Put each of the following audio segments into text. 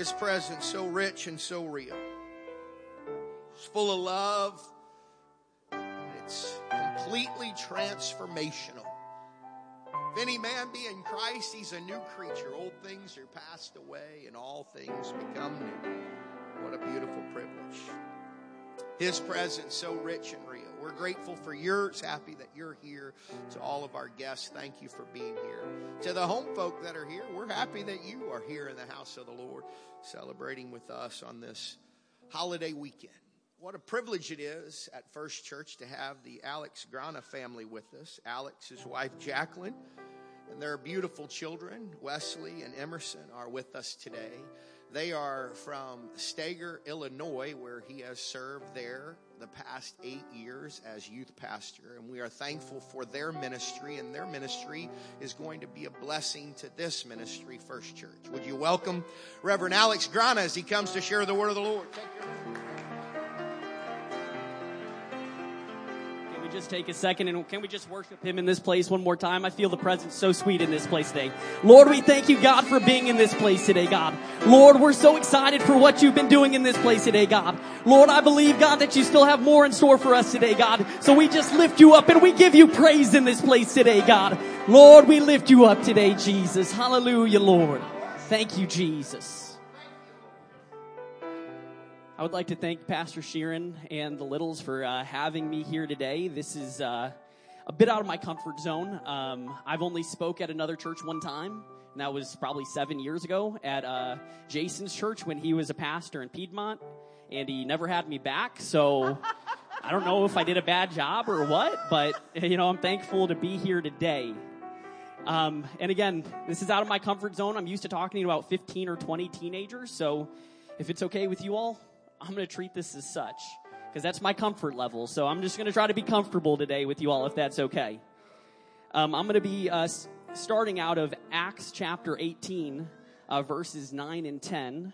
His presence so rich and so real. It's full of love. It's completely transformational. If any man be in Christ, he's a new creature. Old things are passed away and all things become new. What a beautiful privilege. His presence so rich and real. We're grateful for yours. Happy that you're here. To all of our guests, thank you for being here. To the home folk that are here, we're happy that you are here in the house of the Lord, celebrating with us on this holiday weekend. What a privilege it is at First Church to have the Alex Grana family with us. Alex, his wife Jacqueline, and their beautiful children, Wesley and Emerson, are with us today. They are from Steger, Illinois, where he has served there the past 8 years as youth pastor. And we are thankful for their ministry, and their ministry is going to be a blessing to this ministry, First Church. Would you welcome Reverend Alex Grana as he comes to share the word of the Lord. Take care. Just take a second, and can we just worship him in this place one more time? I feel the presence so sweet in this place today. Lord, we thank you, God, for being in this place today, God. Lord, we're so excited for what you've been doing in this place today, God. Lord, I believe, God, that you still have more in store for us today, God. So we just lift you up, and we give you praise in this place today, God. Lord, we lift you up today, Jesus. Hallelujah, Lord. Thank you, Jesus. I would like to thank Pastor Sheeran and the Littles for having me here today. This is a bit out of my comfort zone. I've only spoke at another church one time, and that was probably 7 years ago at Jason's church when he was a pastor in Piedmont, and he never had me back, so I don't know if I did a bad job or what, but, you know, I'm thankful to be here today. And again, this is out of my comfort zone. I'm used to talking to about 15 or 20 teenagers, so if it's okay with you all, I'm going to treat this as such, because that's my comfort level. So I'm just going to try to be comfortable today with you all, if that's okay. I'm going to be starting out of Acts chapter 18, verses 9 and 10.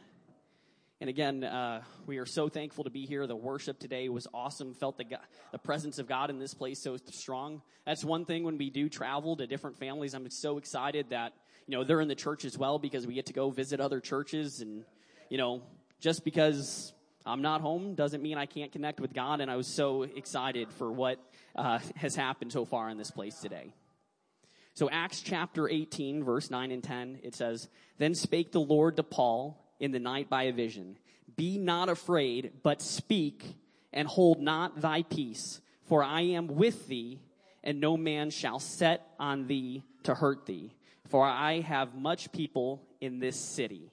And again, we are so thankful to be here. The worship today was awesome. Felt the presence of God in this place so strong. That's one thing when we do travel to different families. I'm so excited that, you know, they're in the church as well, because we get to go visit other churches. And, you know, just because I'm not home doesn't mean I can't connect with God, and I was so excited for what has happened so far in this place today. So Acts chapter 18, verse 9 and 10, it says, "Then spake the Lord to Paul in the night by a vision, Be not afraid, but speak, and hold not thy peace, for I am with thee, and no man shall set on thee to hurt thee, for I have much people in this city."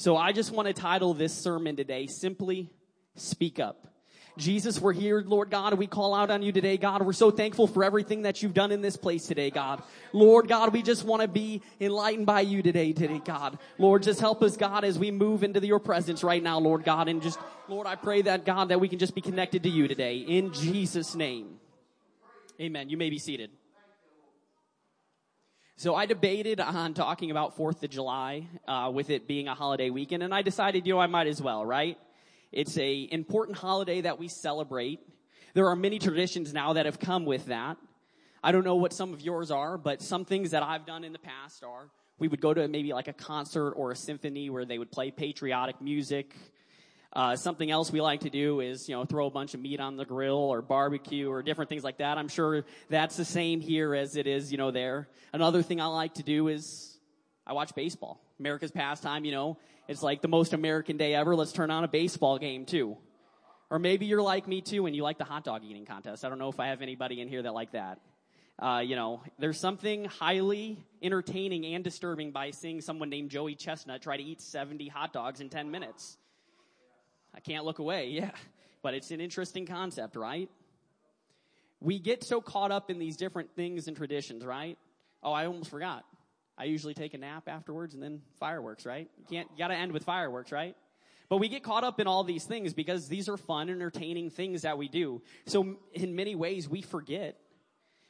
So I just want to title this sermon today, simply, Speak Up. Jesus, we're here, Lord God, and we call out on you today, God. We're so thankful for everything that you've done in this place today, God. Lord God, we just want to be enlightened by you today, God. Lord, just help us, God, as we move into your presence right now, Lord God. And just, Lord, I pray that, God, that we can just be connected to you today. In Jesus' name, amen. You may be seated. So I debated on talking about 4th of July with it being a holiday weekend, and I decided, you know, I might as well, right? It's an important holiday that we celebrate. There are many traditions now that have come with that. I don't know what some of yours are, but some things that I've done in the past are we would go to maybe like a concert or a symphony where they would play patriotic music. Something else we like to do is, you know, throw a bunch of meat on the grill or barbecue or different things like that. I'm sure that's the same here as it is, you know, there. Another thing I like to do is I watch baseball. America's pastime, you know. It's like the most American day ever. Let's turn on a baseball game, too. Or maybe you're like me, too, and you like the hot dog eating contest. I don't know if I have anybody in here that like that. You know, there's something highly entertaining and disturbing by seeing someone named Joey Chestnut try to eat 70 hot dogs in 10 minutes. I can't look away, yeah, but it's an interesting concept, right? We get so caught up in these different things and traditions, right? Oh, I almost forgot. I usually take a nap afterwards and then fireworks, right? You got to end with fireworks, right? But we get caught up in all these things because these are fun, entertaining things that we do. So in many ways, we forget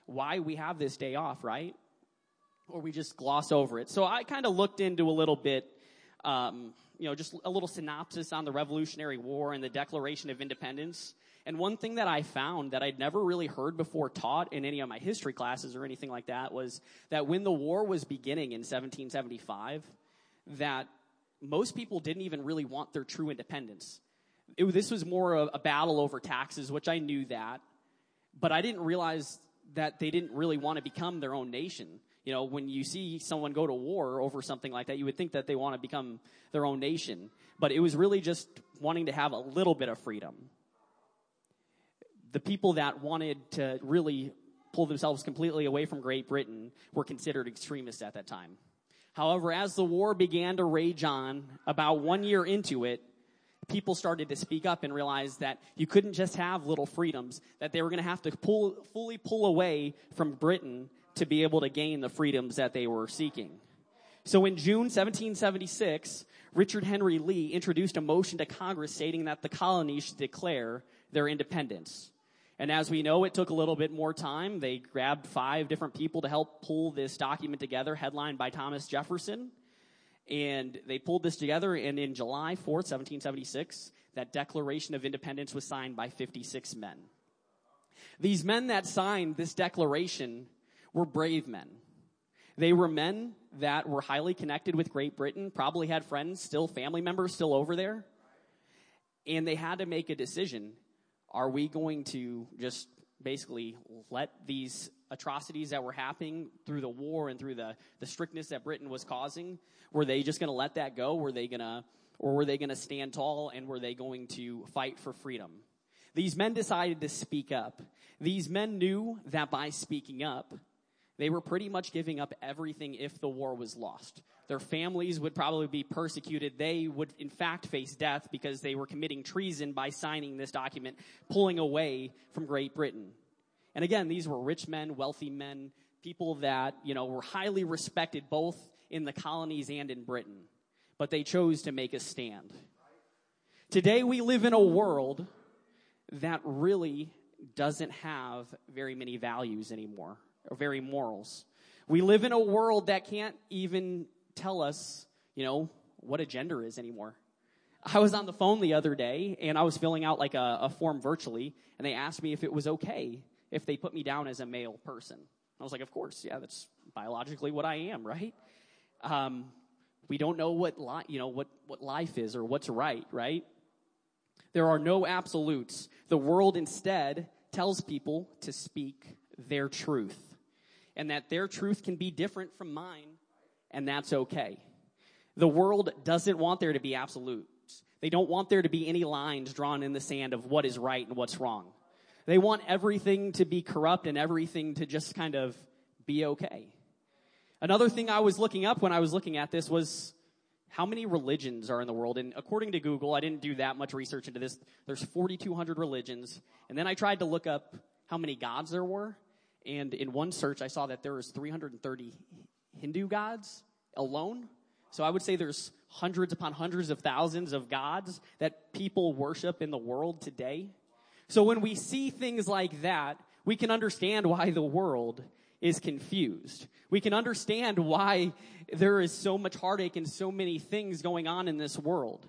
why we have this day off, right? Or we just gloss over it. So I kind of looked into a little bit, you know, just a little synopsis on the Revolutionary War and the Declaration of Independence. And one thing that I found that I'd never really heard before taught in any of my history classes or anything like that was that when the war was beginning in 1775, that most people didn't even really want their true independence. This was more of a battle over taxes, which I knew that. But I didn't realize that they didn't really want to become their own nation. You know, when you see someone go to war over something like that, you would think that they want to become their own nation. But it was really just wanting to have a little bit of freedom. The people that wanted to really pull themselves completely away from Great Britain were considered extremists at that time. However, as the war began to rage on, about 1 year into it, people started to speak up and realize that you couldn't just have little freedoms, that they were going to have to fully pull away from Britain to be able to gain the freedoms that they were seeking. So in June 1776, Richard Henry Lee introduced a motion to Congress stating that the colonies should declare their independence. And as we know, it took a little bit more time. They grabbed 5 different people to help pull this document together, headlined by Thomas Jefferson. And they pulled this together, and in July 4th, 1776, that Declaration of Independence was signed by 56 men. These men that signed this declaration were brave men. They were men that were highly connected with Great Britain, probably had friends, still family members, still over there. And they had to make a decision. Are we going to just basically let these atrocities that were happening through the war and through the strictness that Britain was causing, were they just going to let that go? Were they going to stand tall, and were they going to fight for freedom? These men decided to speak up. These men knew that by speaking up, they were pretty much giving up everything if the war was lost. Their families would probably be persecuted. They would, in fact, face death because they were committing treason by signing this document, pulling away from Great Britain. And again, these were rich men, wealthy men, people that, you know, were highly respected both in the colonies and in Britain. But they chose to make a stand. Today, we live in a world that really doesn't have very many values anymore. Or very morals. We live in a world that can't even tell us, you know, what a gender is anymore. I was on the phone the other day, and I was filling out like a form virtually, and they asked me if it was okay if they put me down as a male person. I was like, of course, yeah, that's biologically what I am, right? We don't know what life is or what's right, right? There are no absolutes. The world instead tells people to speak their truth. And that their truth can be different from mine, and that's okay. The world doesn't want there to be absolutes. They don't want there to be any lines drawn in the sand of what is right and what's wrong. They want everything to be corrupt and everything to just kind of be okay. Another thing I was looking up when I was looking at this was how many religions are in the world. And according to Google, I didn't do that much research into this, there's 4,200 religions. And then I tried to look up how many gods there were. And in one search, I saw that there was 330 Hindu gods alone. So I would say there's hundreds upon hundreds of thousands of gods that people worship in the world today. So when we see things like that, we can understand why the world is confused. We can understand why there is so much heartache and so many things going on in this world.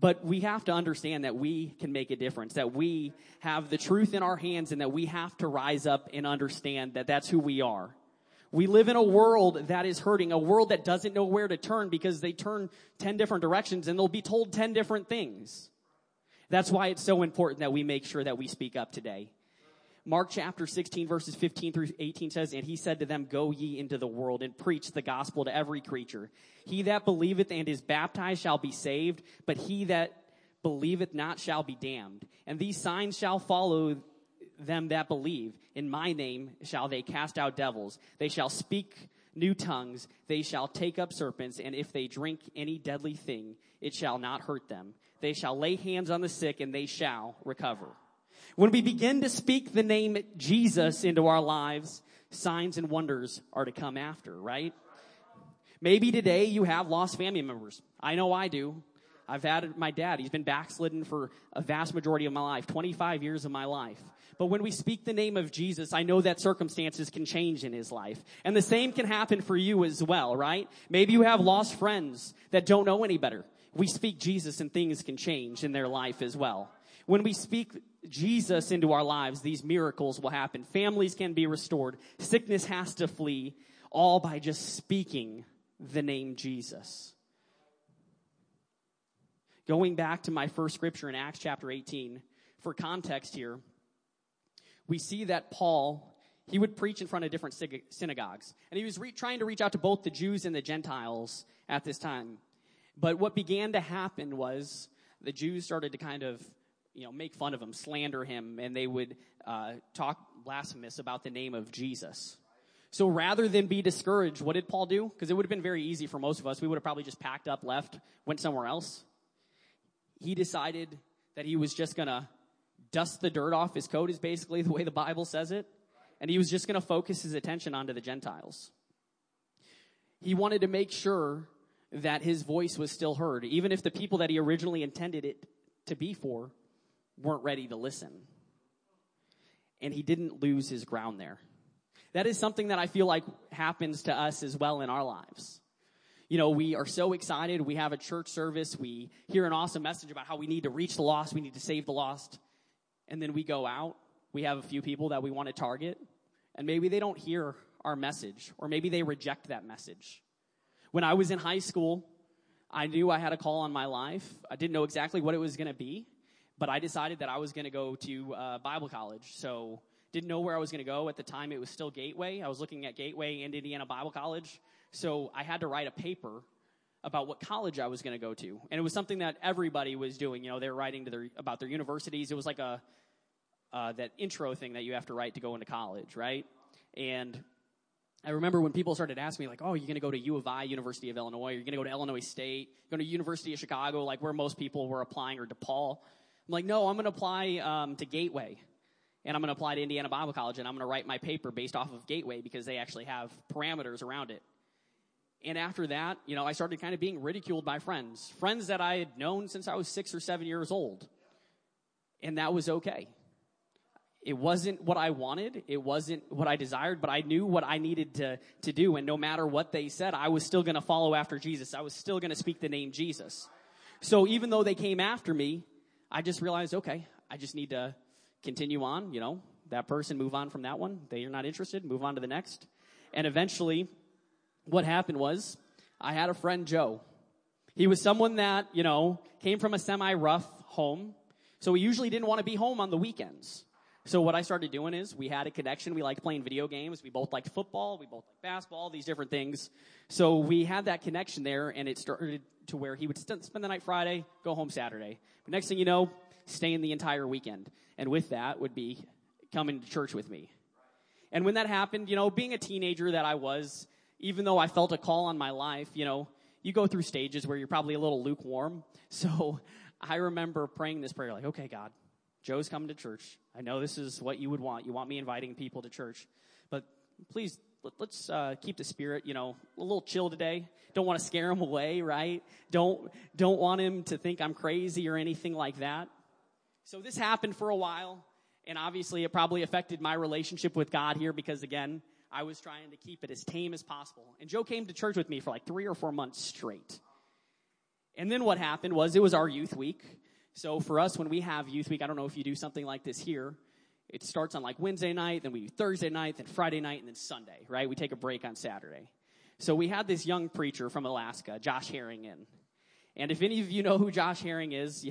But we have to understand that we can make a difference, that we have the truth in our hands, and that we have to rise up and understand that that's who we are. We live in a world that is hurting, a world that doesn't know where to turn because they turn 10 different directions and they'll be told 10 different things. That's why it's so important that we make sure that we speak up today. Mark chapter 16, verses 15 through 18 says, "And he said to them, Go ye into the world, and preach the gospel to every creature. He that believeth and is baptized shall be saved, but he that believeth not shall be damned. And these signs shall follow them that believe. In my name shall they cast out devils. They shall speak new tongues. They shall take up serpents. And if they drink any deadly thing, it shall not hurt them. They shall lay hands on the sick, and they shall recover." When we begin to speak the name Jesus into our lives, signs and wonders are to come after, right? Maybe today you have lost family members. I know I do. I've had my dad. He's been backslidden for a vast majority of my life, 25 years of my life. But when we speak the name of Jesus, I know that circumstances can change in his life. And the same can happen for you as well, right? Maybe you have lost friends that don't know any better. We speak Jesus and things can change in their life as well. When we speak Jesus into our lives, these miracles will happen. Families can be restored. Sickness has to flee, all by just speaking the name Jesus. Going back to my first scripture in Acts chapter 18, for context here, we see that Paul, he would preach in front of different synagogues. And he was trying to reach out to both the Jews and the Gentiles at this time. But what began to happen was the Jews started to kind of, make fun of him, slander him, and they would talk blasphemous about the name of Jesus. So rather than be discouraged, what did Paul do? Because it would have been very easy for most of us. We would have probably just packed up, left, went somewhere else. He decided that he was just going to dust the dirt off his coat, is basically the way the Bible says it. And he was just going to focus his attention onto the Gentiles. He wanted to make sure that his voice was still heard, even if the people that he originally intended it to be for weren't ready to listen. And he didn't lose his ground there. That is something that I feel like happens to us as well in our lives. We are so excited. We have a church service. We hear an awesome message about how we need to reach the lost. We need to save the lost. And then we go out. We have a few people that we want to target, and maybe they don't hear our message, or maybe they reject that message. When I was in high school, I knew I had a call on my life. I didn't know exactly what it was going to be, but I decided that I was going to go to Bible college. So didn't know where I was going to go. At the time, it was still Gateway. I was looking at Gateway and Indiana Bible College. So I had to write a paper about what college I was going to go to. And it was something that everybody was doing. They were writing to about their universities. It was like that intro thing that you have to write to go into college, right? And I remember when people started asking me, you're going to go to U of I, University of Illinois, you're going to go to Illinois State, going to University of Chicago, where most people were applying, or DePaul. I'm like, no, I'm going to apply to Gateway, and I'm going to apply to Indiana Bible College, and I'm going to write my paper based off of Gateway because they actually have parameters around it. And after that, I started kind of being ridiculed by friends that I had known since I was 6 or 7 years old, and that was okay. It wasn't what I wanted. It wasn't what I desired, but I knew what I needed to do. And no matter what they said, I was still going to follow after Jesus. I was still going to speak the name Jesus. So even though they came after me, I just realized, okay, I just need to continue on. That person, move on from that one. They are not interested. Move on to the next. And eventually what happened was I had a friend, Joe. He was someone that, came from a semi-rough home. So he usually didn't want to be home on the weekends. So what I started doing is we had a connection. We liked playing video games. We both liked football. We both liked basketball, these different things. So we had that connection there, and it started to where he would spend the night Friday, go home Saturday. But next thing you know, staying the entire weekend. And with that would be coming to church with me. And when that happened, being a teenager that I was, even though I felt a call on my life, you go through stages where you're probably a little lukewarm. So I remember praying this prayer, okay, God, Joe's coming to church. I know this is what you would want. You want me inviting people to church. But please, let's keep the spirit, a little chill today. Don't want to scare him away, right? Don't want him to think I'm crazy or anything like that. So this happened for a while, and obviously it probably affected my relationship with God here because, again, I was trying to keep it as tame as possible. And Joe came to church with me for 3 or 4 months straight. And then what happened was it was our youth week. So for us, when we have youth week, I don't know if you do something like this here. It starts on Wednesday night, then we do Thursday night, then Friday night, and then Sunday, right? We take a break on Saturday. So we had this young preacher from Alaska, Josh Herring, in. And if any of you know who Josh Herring is,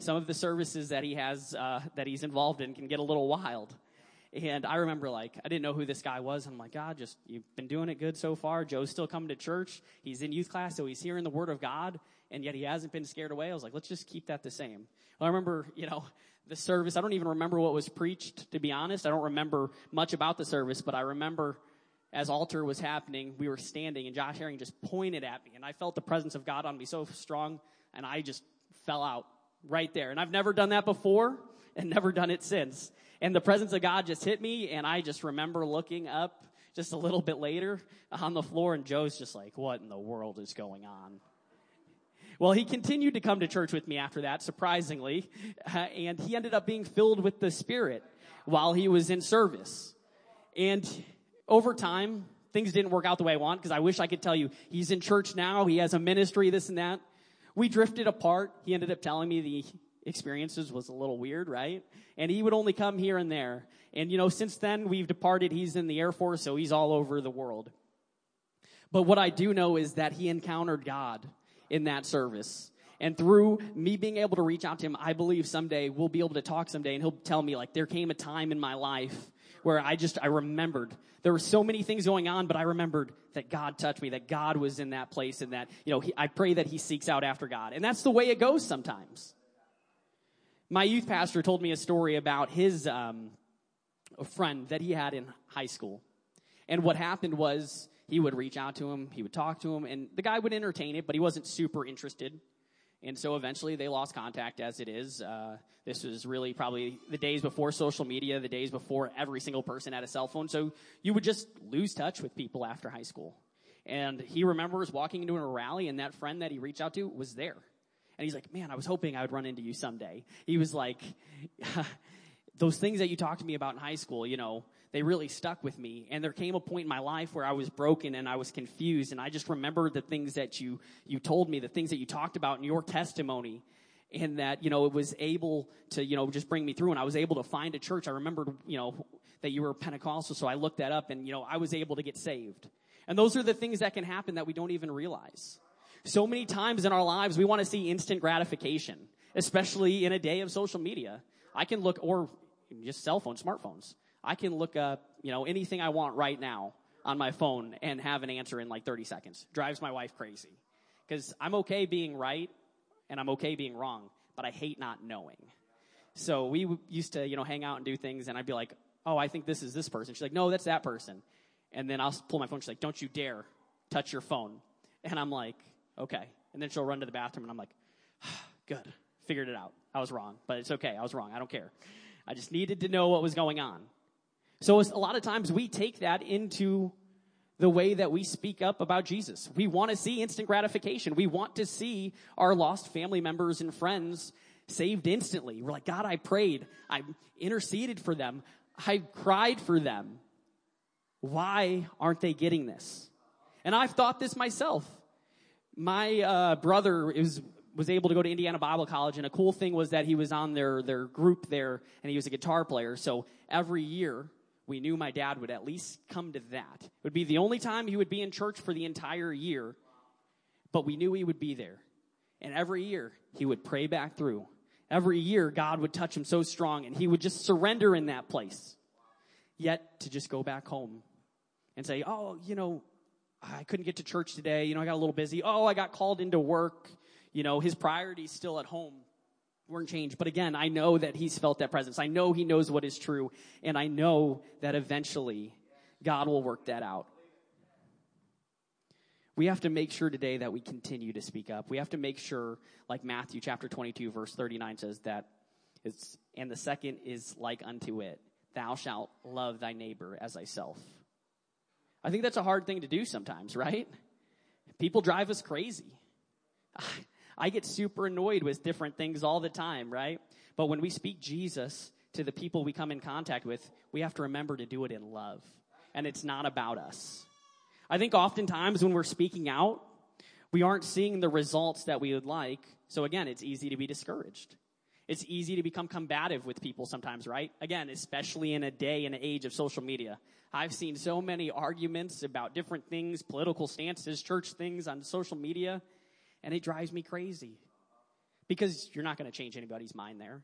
some of the services that he has, that he's involved in can get a little wild. And I remember, I didn't know who this guy was. I'm like, God, you've been doing it good so far. Joe's still coming to church. He's in youth class, so he's hearing the word of God, and yet he hasn't been scared away. I was like, let's just keep that the same. Well, I remember, the service. I don't even remember what was preached, to be honest. I don't remember much about the service, but I remember as altar was happening, we were standing, and Josh Herring just pointed at me, and I felt the presence of God on me so strong, and I just fell out right there. And I've never done that before and never done it since. And the presence of God just hit me, and I just remember looking up just a little bit later on the floor, and Joe's just like, what in the world is going on? Well, he continued to come to church with me after that, surprisingly, and he ended up being filled with the Spirit while he was in service. And over time, things didn't work out the way I want, because I wish I could tell you, he's in church now, he has a ministry, this and that. We drifted apart. He ended up telling me the experiences was a little weird, right? And he would only come here and there. And, since then, we've departed. He's in the Air Force, so he's all over the world. But what I do know is that he encountered God in that service. And through me being able to reach out to him, I believe someday we'll be able to talk someday, and he'll tell me, like, there came a time in my life where I remembered. There were so many things going on, but I remembered that God touched me, that God was in that place, and that, you know, I pray that he seeks out after God. And that's the way it goes sometimes. My youth pastor told me a story about his friend that he had in high school. And what happened was he would reach out to him, he would talk to him, and the guy would entertain it, but he wasn't super interested. And so eventually they lost contact, as it is. This was really probably the days before social media, the days before every single person had a cell phone. So you would just lose touch with people after high school. And he remembers walking into a rally, and that friend that he reached out to was there. And he's like, man, I was hoping I would run into you someday. He was like, those things that you talked to me about in high school, you know, they really stuck with me. And there came a point in my life where I was broken and I was confused. And I just remembered the things that you told me, the things that you talked about in your testimony. And that, you know, it was able to, you know, just bring me through. And I was able to find a church. I remembered, you know, that you were Pentecostal. So I looked that up, and, you know, I was able to get saved. And those are the things that can happen that we don't even realize. So many times in our lives, we want to see instant gratification, especially in a day of social media. I can look, or just cell phones, smartphones. I can look up, you know, anything I want right now on my phone and have an answer in like 30 seconds. Drives my wife crazy. Because I'm okay being right and I'm okay being wrong, but I hate not knowing. So we used to, you know, hang out and do things, and I'd be like, oh, I think this is this person. She's like, no, that's that person. And then I'll pull my phone. She's like, don't you dare touch your phone. And I'm like, okay. And then she'll run to the bathroom, and I'm like, good. Figured it out. I was wrong, but it's okay. I was wrong. I don't care. I just needed to know what was going on. So a lot of times we take that into the way that we speak up about Jesus. We want to see instant gratification. We want to see our lost family members and friends saved instantly. We're like, God, I prayed. I interceded for them. I cried for them. Why aren't they getting this? And I've thought this myself. My brother was able to go to Indiana Bible College, and a cool thing was that he was on their group there, and he was a guitar player. So every year, we knew my dad would at least come to that. It would be the only time he would be in church for the entire year, but we knew he would be there. And every year, he would pray back through. Every year, God would touch him so strong, and he would just surrender in that place. Yet, to just go back home and say, oh, you know, I couldn't get to church today. You know, I got a little busy. Oh, I got called into work. You know, his priorities still at home weren't changed. But again, I know that he's felt that presence. I know he knows what is true. And I know that eventually God will work that out. We have to make sure today that we continue to speak up. We have to make sure, like Matthew chapter 22, verse 39 says, that it's, and the second is like unto it, thou shalt love thy neighbor as thyself. I think that's a hard thing to do sometimes, right? People drive us crazy. I get super annoyed with different things all the time, right? But when we speak Jesus to the people we come in contact with, we have to remember to do it in love. And it's not about us. I think oftentimes when we're speaking out, we aren't seeing the results that we would like. So again, it's easy to be discouraged. It's easy to become combative with people sometimes, right? Again, especially in a day and an age of social media. I've seen so many arguments about different things, political stances, church things on social media. And it drives me crazy because you're not going to change anybody's mind there.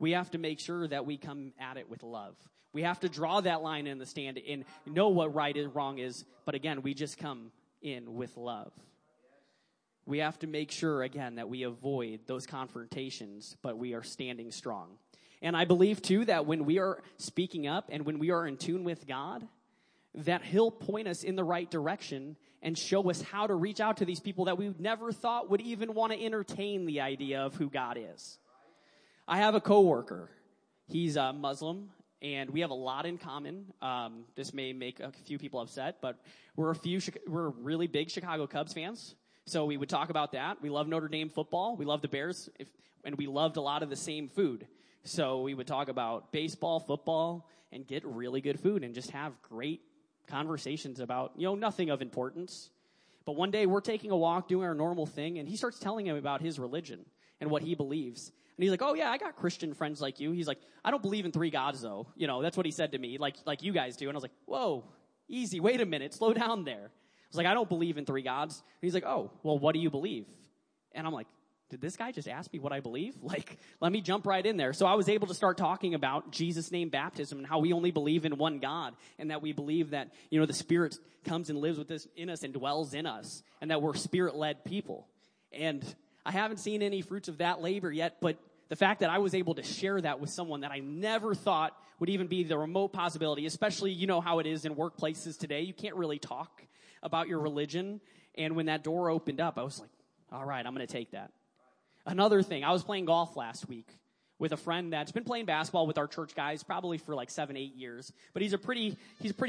We have to make sure that we come at it with love. We have to draw that line in the sand and know what right and wrong is. But again, we just come in with love. We have to make sure, again, that we avoid those confrontations, but we are standing strong. And I believe, too, that when we are speaking up and when we are in tune with God, that he'll point us in the right direction and show us how to reach out to these people that we never thought would even want to entertain the idea of who God is. I have a coworker. He's a Muslim, and we have a lot in common. This may make a few people upset, but we're really big Chicago Cubs fans. So we would talk about that. We love Notre Dame football. We love the Bears, and we loved a lot of the same food. So we would talk about baseball, football, and get really good food and just have great conversations about, you know, nothing of importance. But one day we're taking a walk, doing our normal thing, and he starts telling him about his religion and what he believes. And he's like, oh yeah, I got Christian friends like you. He's like, I don't believe in three gods though. You know, that's what he said to me, like you guys do. And I was like, whoa, easy, wait a minute, slow down there. I was like, I don't believe in three gods. And he's like, oh, well, what do you believe? And I'm like, did this guy just ask me what I believe? Like, let me jump right in there. So I was able to start talking about Jesus' name baptism and how we only believe in one God, and that we believe that, you know, the Spirit comes and lives with us in us and dwells in us, and that we're Spirit-led people. And I haven't seen any fruits of that labor yet, but the fact that I was able to share that with someone that I never thought would even be the remote possibility, especially, you know how it is in workplaces today. You can't really talk about your religion. And when that door opened up, I was like, all right, I'm going to take that. Another thing, I was playing golf last week with a friend that's been playing basketball with our church guys probably for like 7-8 years. But he's a pretty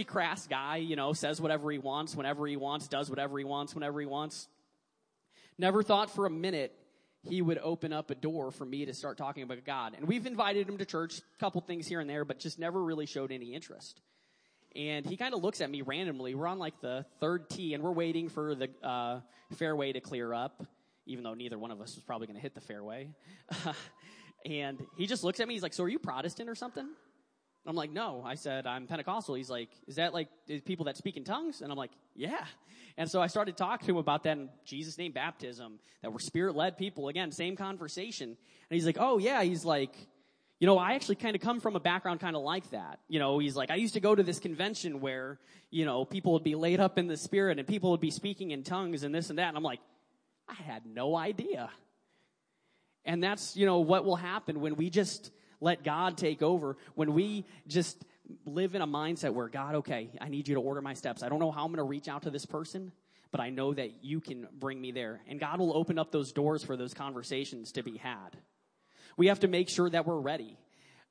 crass guy, you know, says whatever he wants, whenever he wants, does whatever he wants, whenever he wants. Never thought for a minute he would open up a door for me to start talking about God. And we've invited him to church, a couple things here and there, but just never really showed any interest. And he kind of looks at me randomly. We're on like the third tee, and we're waiting for the fairway to clear up, even though neither one of us was probably going to hit the fairway. And he just looks at me. He's like, so are you Protestant or something? And I'm like, no. I said, I'm Pentecostal. He's like, is that like people that speak in tongues? And I'm like, yeah. And so I started talking to him about that in Jesus' name baptism, that we're Spirit-led people. Again, same conversation. And he's like, oh, yeah. He's like, you know, I actually kind of come from a background kind of like that. You know, he's like, I used to go to this convention where, you know, people would be laid up in the Spirit and people would be speaking in tongues and this and that. And I'm like, I had no idea. And that's, you know, what will happen when we just let God take over, when we just live in a mindset where, God, okay, I need you to order my steps. I don't know how I'm going to reach out to this person, but I know that you can bring me there. And God will open up those doors for those conversations to be had. We have to make sure that we're ready.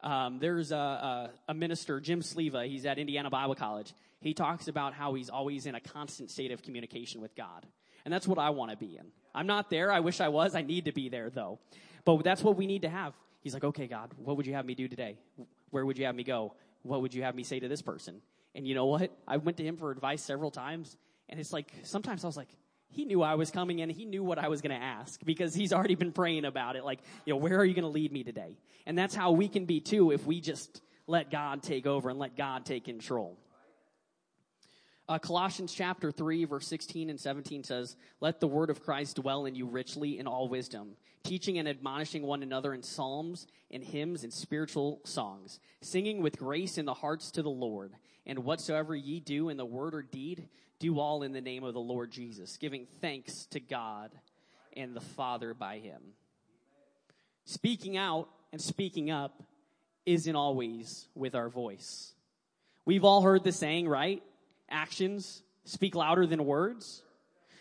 There's a minister, Jim Sliva. He's at Indiana Bible College. He talks about how he's always in a constant state of communication with God. And that's what I want to be in. I'm not there. I wish I was. I need to be there, though. But that's what we need to have. He's like, okay, God, what would you have me do today? Where would you have me go? What would you have me say to this person? And you know what? I went to him for advice several times, and it's like sometimes I was like, he knew I was coming in. He knew what I was going to ask because he's already been praying about it. Like, you know, where are you going to lead me today? And that's how we can be, too, if we just let God take over and let God take control. Colossians chapter 3, verse 16 and 17 says, let the word of Christ dwell in you richly in all wisdom, teaching and admonishing one another in psalms and hymns and spiritual songs, singing with grace in the hearts to the Lord. And whatsoever ye do in the word or deed, do all in the name of the Lord Jesus, giving thanks to God and the Father by him. Speaking out and speaking up isn't always with our voice. We've all heard the saying, right? Actions speak louder than words.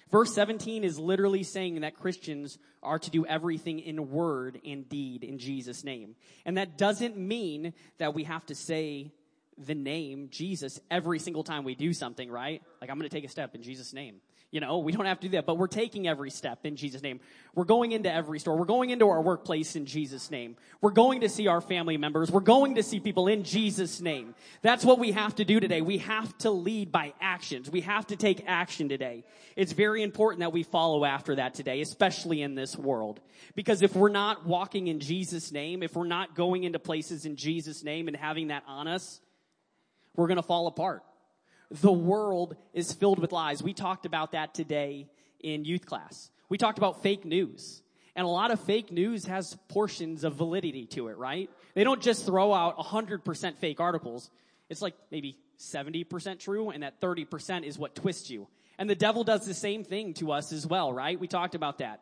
Verse 17 is literally saying that Christians are to do everything in word and deed in Jesus' name. And that doesn't mean that we have to say the name Jesus every single time we do something, right? Like, I'm going to take a step in Jesus' name. You know, we don't have to do that, but we're taking every step in Jesus' name. We're going into every store. We're going into our workplace in Jesus' name. We're going to see our family members. We're going to see people in Jesus' name. That's what we have to do today. We have to lead by actions. We have to take action today. It's very important that we follow after that today, especially in this world. Because if we're not walking in Jesus' name, if we're not going into places in Jesus' name and having that on us, we're going to fall apart. The world is filled with lies. We talked about that today in youth class. We talked about fake news. And a lot of fake news has portions of validity to it, right? They don't just throw out 100% fake articles. It's like maybe 70% true, and that 30% is what twists you. And the devil does the same thing to us as well, right? We talked about that.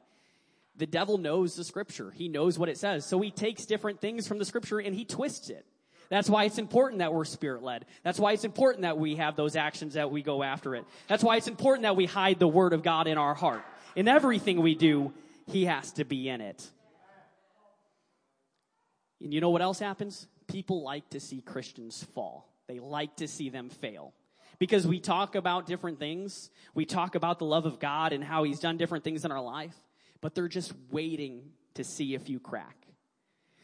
The devil knows the Scripture. He knows what it says. So he takes different things from the Scripture, and he twists it. That's why it's important that we're Spirit-led. That's why it's important that we have those actions, that we go after it. That's why it's important that we hide the Word of God in our heart. In everything we do, He has to be in it. And you know what else happens? People like to see Christians fall. They like to see them fail. Because we talk about different things. We talk about the love of God and how He's done different things in our life. But they're just waiting to see if you crack.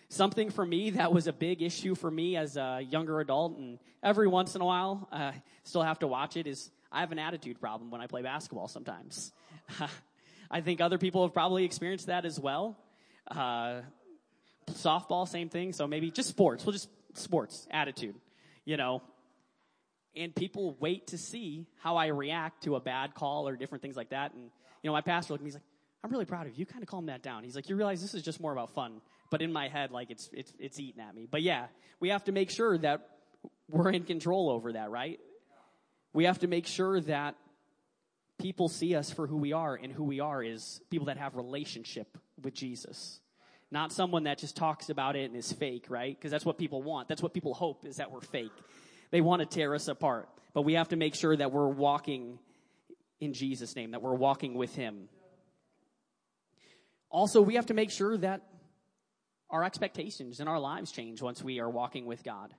Something for me that was a big issue for me as a younger adult, and every once in a while I still have to watch it, is I have an attitude problem when I play basketball sometimes. I think other people have probably experienced that as well. Softball, same thing. So maybe just sports. Well, just sports, attitude, you know. And people wait to see how I react to a bad call or different things like that. And, you know, my pastor looked at me, he's like, I'm really proud of you. You kind of calm that down. He's like, you realize this is just more about fun. But in my head, like, it's eating at me. But yeah, we have to make sure that we're in control over that, right? We have to make sure that people see us for who we are, and who we are is people that have relationship with Jesus. Not someone that just talks about it and is fake, right? Because that's what people want. That's what people hope, is that we're fake. They want to tear us apart. But we have to make sure that we're walking in Jesus' name, that we're walking with him. Also, we have to make sure that our expectations and our lives change once we are walking with God.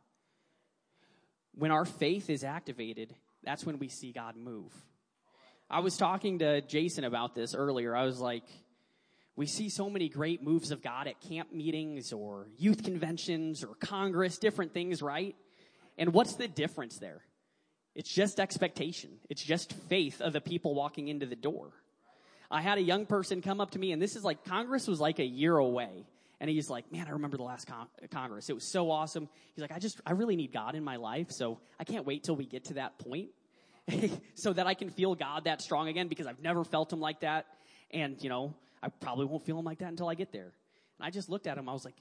When our faith is activated, that's when we see God move. I was talking to Jason about this earlier. I was like, we see so many great moves of God at camp meetings or youth conventions or Congress, different things, right? And what's the difference there? It's just expectation. It's just faith of the people walking into the door. I had a young person come up to me, and this is like, Congress was like a year away. And he's like, man, I remember the last Congress. It was so awesome. He's like, I really need God in my life, so I can't wait till we get to that point so that I can feel God that strong again, because I've never felt him like that. And, you know, I probably won't feel him like that until I get there. And I just looked at him. I was like,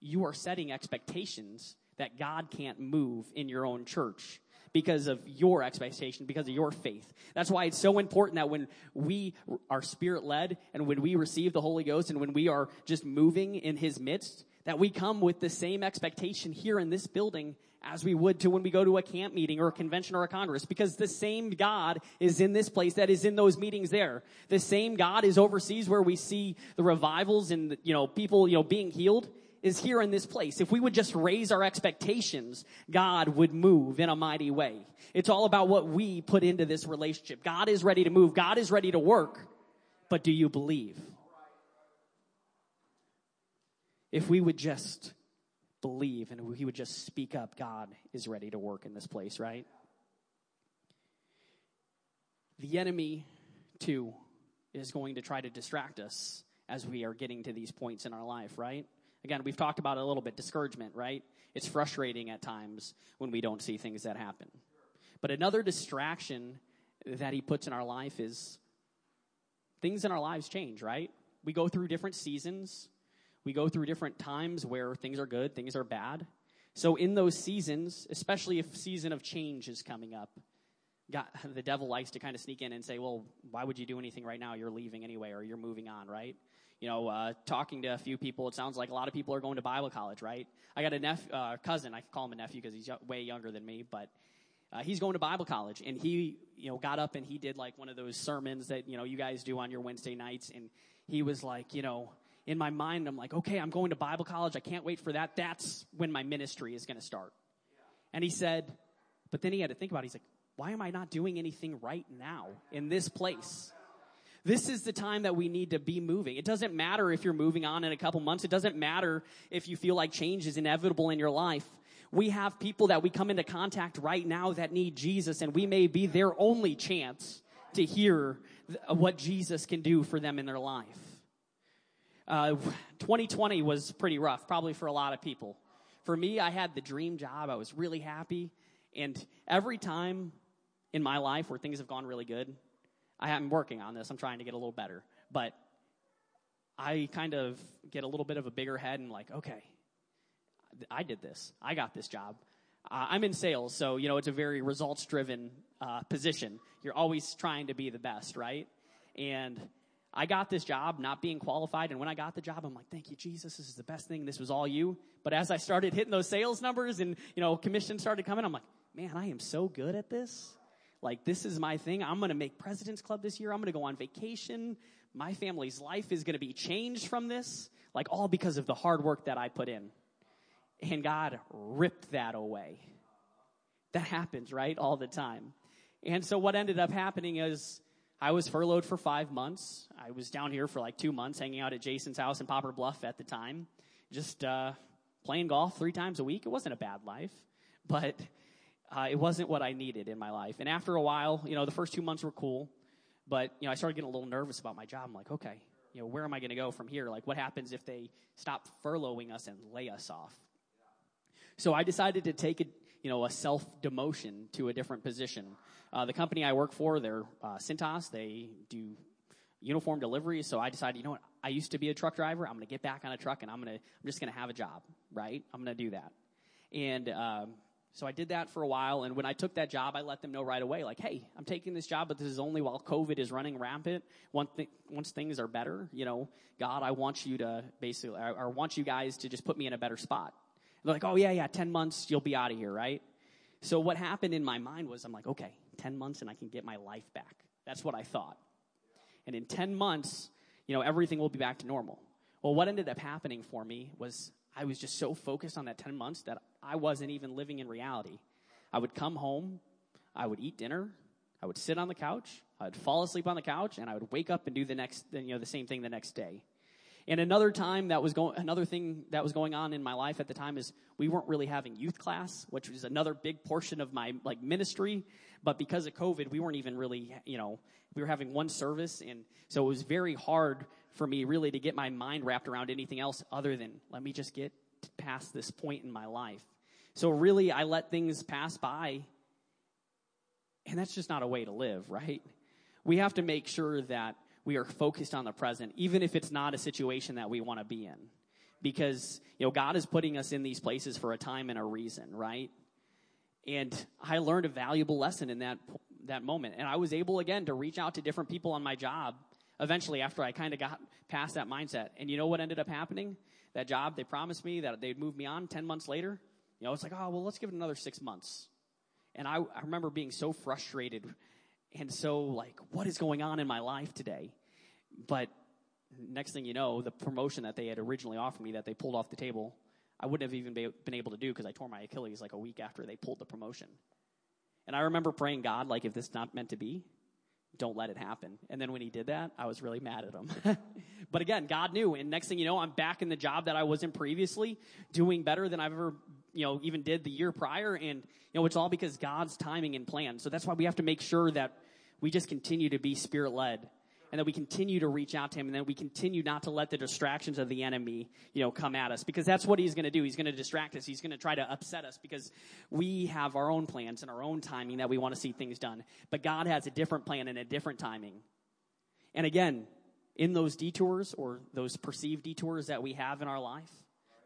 you are setting expectations that God can't move in your own church because of your expectation, because of your faith. That's why it's so important that when we are Spirit-led and when we receive the Holy Ghost and when we are just moving in his midst, that we come with the same expectation here in this building as we would to when we go to a camp meeting or a convention or a Congress, because the same God is in this place that is in those meetings there. The same God is overseas where we see the revivals and, you know, people, you know, being healed is here in this place. If we would just raise our expectations, God would move in a mighty way. It's all about what we put into this relationship. God is ready to move. God is ready to work. But do you believe? If we would just believe and he would just speak up, God is ready to work in this place, right? The enemy, too, is going to try to distract us as we are getting to these points in our life, right? Again, we've talked about it a little bit, discouragement, right? It's frustrating at times when we don't see things that happen. But another distraction that he puts in our life is things in our lives change, right? We go through different seasons. We go through different times where things are good, things are bad. So in those seasons, especially if season of change is coming up, God, the devil likes to kind of sneak in and say, well, why would you do anything right now? You're leaving anyway, or you're moving on, right? You know, talking to a few people, it sounds like a lot of people are going to Bible college, right? I got a cousin, I call him a nephew because he's way younger than me, but he's going to Bible college, and he, you know, got up and he did like one of those sermons that, you know, you guys do on your Wednesday nights, and he was like, you know, in my mind, I'm like, okay, I'm going to Bible college, I can't wait for that, that's when my ministry is going to start. And he said, but then he had to think about it, he's like, why am I not doing anything right now in this place? This is the time that we need to be moving. It doesn't matter if you're moving on in a couple months. It doesn't matter if you feel like change is inevitable in your life. We have people that we come into contact right now that need Jesus, and we may be their only chance to hear what Jesus can do for them in their life. 2020 was pretty rough, probably for a lot of people. For me, I had the dream job. I was really happy. And every time in my life where things have gone really good, I am working on this. I'm trying to get a little better. But I kind of get a little bit of a bigger head and like, okay, I did this. I got this job. I'm in sales, so, you know, it's a very results-driven position. You're always trying to be the best, right? And I got this job not being qualified. And when I got the job, I'm like, thank you, Jesus. This is the best thing. This was all you. But as I started hitting those sales numbers and, you know, commission started coming, I'm like, man, I am so good at this. Like, this is my thing. I'm going to make President's Club this year. I'm going to go on vacation. My family's life is going to be changed from this. Like, all because of the hard work that I put in. And God ripped that away. That happens, right, all the time. And so what ended up happening is I was furloughed for 5 months. I was down here for like 2 months, hanging out at Jason's house in Popper Bluff at the time. Just playing golf 3 times a week. It wasn't a bad life. But it wasn't what I needed in my life. And after a while, you know, the first 2 months were cool, but, you know, I started getting a little nervous about my job. I'm like, okay, you know, where am I going to go from here? Like, what happens if they stop furloughing us and lay us off? So I decided to take, a self-demotion to a different position. The company I work for, they're Cintas. They do uniform delivery. So I decided, you know what? I used to be a truck driver. I'm going to get back on a truck, and I'm just going to have a job, right? I'm going to do that. And so I did that for a while. And when I took that job, I let them know right away, like, hey, I'm taking this job, but this is only while COVID is running rampant. Once things are better, you know, God, I want you to basically, or want you guys to just put me in a better spot. And they're like, oh, yeah, 10 months, you'll be out of here, right? So what happened in my mind was, I'm like, okay, 10 months and I can get my life back. That's what I thought. And in 10 months, you know, everything will be back to normal. Well, what ended up happening for me was I was just so focused on that 10 months that I wasn't even living in reality. I would come home, I would eat dinner, I would sit on the couch, I would fall asleep on the couch, and I would wake up and do the same thing the next day. And another thing that was going on in my life at the time is we weren't really having youth class, which was another big portion of my ministry. But because of COVID, we weren't even really, you know, we were having one service, and so it was very hard for me really to get my mind wrapped around anything else other than let me just get past this point in my life. So really, I let things pass by, and that's just not a way to live, right? We have to make sure that we are focused on the present, even if it's not a situation that we want to be in. Because, you know, God is putting us in these places for a time and a reason, right? And I learned a valuable lesson in that moment. And I was able, again, to reach out to different people on my job eventually after I kind of got past that mindset. And you know what ended up happening? That job, they promised me that they'd move me on 10 months later. You know, it's like, oh, well, let's give it another 6 months. And I remember being so frustrated and so, like, what is going on in my life today? But next thing you know, the promotion that they had originally offered me that they pulled off the table, I wouldn't have even been able to do because I tore my Achilles like a week after they pulled the promotion. And I remember praying, God, like, if this is not meant to be, don't let it happen. And then when he did that, I was really mad at him. But again, God knew. And next thing you know, I'm back in the job that I was in previously, doing better than I've ever, you know, even did the year prior. And, you know, it's all because God's timing and plan. So that's why we have to make sure that we just continue to be Spirit-led, and that we continue to reach out to him, and that we continue not to let the distractions of the enemy, you know, come at us, because that's what he's going to do. He's going to distract us. He's going to try to upset us because we have our own plans and our own timing that we want to see things done. But God has a different plan and a different timing. And again, in those detours or those perceived detours that we have in our life,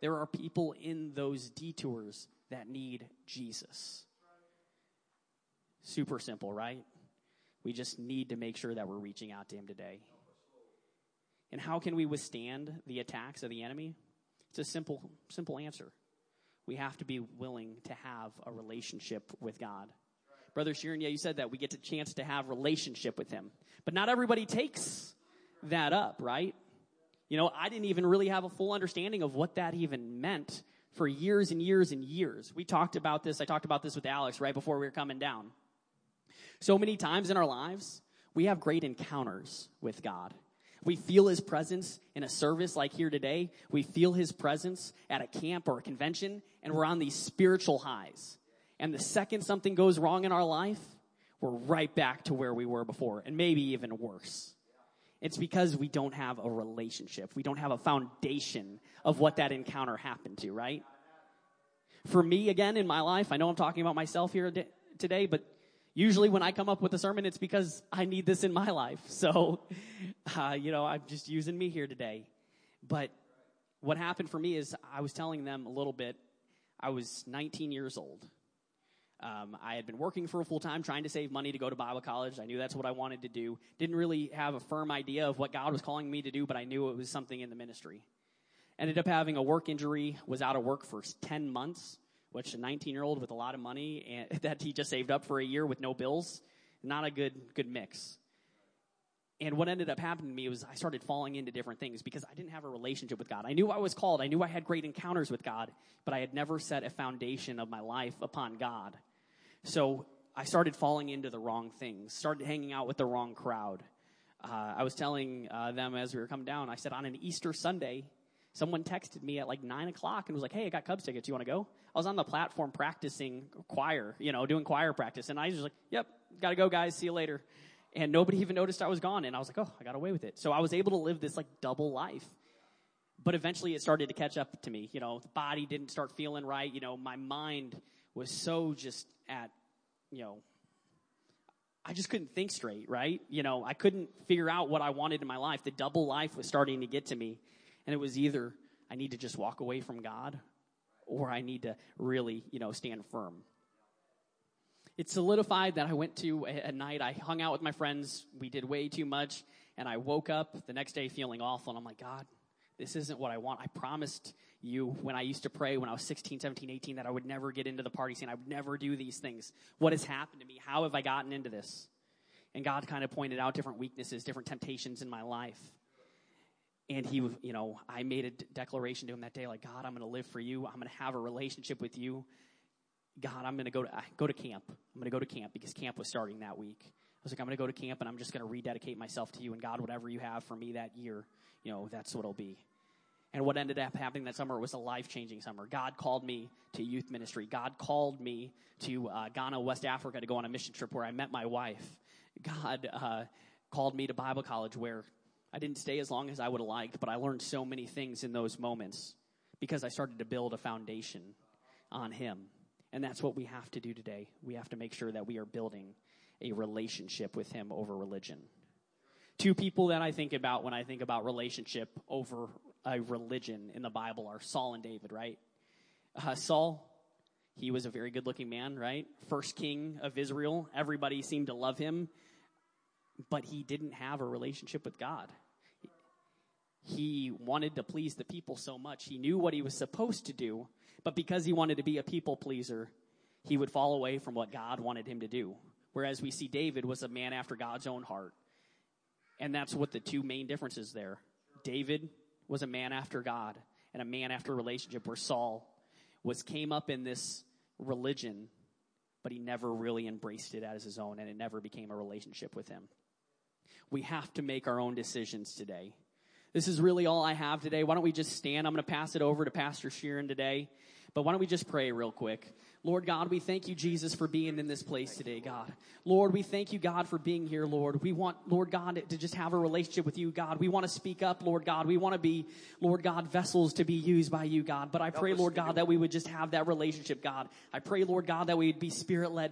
there are people in those detours that need Jesus. Super simple, right? We just need to make sure that we're reaching out to him today. And how can we withstand the attacks of the enemy? It's a simple answer. We have to be willing to have a relationship with God. Brother Sheeran, yeah, you said that we get a chance to have relationship with him. But not everybody takes that up, right? You know, I didn't even really have a full understanding of what that even meant for years and years and years. We talked about this. I talked about this with Alex right before we were coming down. So many times in our lives, we have great encounters with God. We feel his presence in a service like here today. We feel his presence at a camp or a convention, and we're on these spiritual highs. And the second something goes wrong in our life, we're right back to where we were before, and maybe even worse. It's because we don't have a relationship. We don't have a foundation of what that encounter happened to, right? For me, again, in my life, I know I'm talking about myself here today, but usually when I come up with a sermon, it's because I need this in my life. So, you know, I'm just using me here today. But what happened for me is I was telling them a little bit. I was 19 years old. I had been working for a full time, trying to save money to go to Bible college. I knew that's what I wanted to do. Didn't really have a firm idea of what God was calling me to do, but I knew it was something in the ministry. Ended up having a work injury, was out of work for 10 months. Which a 19-year-old with a lot of money and that he just saved up for a year with no bills, not a good mix. And what ended up happening to me was I started falling into different things because I didn't have a relationship with God. I knew I was called. I knew I had great encounters with God, but I had never set a foundation of my life upon God. So I started falling into the wrong things, started hanging out with the wrong crowd. I was telling them as we were coming down, I said, on an Easter Sunday, someone texted me at like 9 o'clock and was like, hey, I got Cubs tickets. You want to go? I was on the platform practicing choir, you know, doing choir practice. And I was just like, yep, got to go, guys. See you later. And nobody even noticed I was gone. And I was like, oh, I got away with it. So I was able to live this like double life. But eventually it started to catch up to me. You know, the body didn't start feeling right. You know, my mind was so just at, you know, I just couldn't think straight, right? You know, I couldn't figure out what I wanted in my life. The double life was starting to get to me. And it was either I need to just walk away from God or I need to really, you know, stand firm. It solidified that I went to at night. I hung out with my friends. We did way too much. And I woke up the next day feeling awful. And I'm like, God, this isn't what I want. I promised you when I used to pray when I was 16, 17, 18 that I would never get into the party scene. I would never do these things. What has happened to me? How have I gotten into this? And God kind of pointed out different weaknesses, different temptations in my life. And he, you know, I made a declaration to him that day, like, God, I'm going to live for you. I'm going to have a relationship with you. God, I'm going to go to camp. I'm going to go to camp because camp was starting that week. I was like, I'm going to go to camp and I'm just going to rededicate myself to you. And God, whatever you have for me that year, you know, that's what it'll be. And what ended up happening that summer was a life-changing summer. God called me to youth ministry. God called me to Ghana, West Africa to go on a mission trip where I met my wife. God called me to Bible college where I didn't stay as long as I would have liked, but I learned so many things in those moments because I started to build a foundation on him. And that's what we have to do today. We have to make sure that we are building a relationship with him over religion. Two people that I think about when I think about relationship over a religion in the Bible are Saul and David, right? Saul, he was a very good-looking man, right? First king of Israel. Everybody seemed to love him, but he didn't have a relationship with God. He wanted to please the people so much. He knew what he was supposed to do, but because he wanted to be a people pleaser, he would fall away from what God wanted him to do. Whereas we see David was a man after God's own heart. And that's what the two main differences there. David was a man after God and a man after relationship, where Saul came up in this religion, but he never really embraced it as his own, and it never became a relationship with him. We have to make our own decisions today. This is really all I have today. Why don't we just stand? I'm going to pass it over to Pastor Sheeran today. But why don't we just pray real quick. Lord God, we thank you, Jesus, for being in this place today, God. Lord, we thank you, God, for being here, Lord. We want, Lord God, to just have a relationship with you, God. We want to speak up, Lord God. We want to be, Lord God, vessels to be used by you, God. But I pray, Lord God, that we would just have that relationship, God. I pray, Lord God, that we would be spirit-led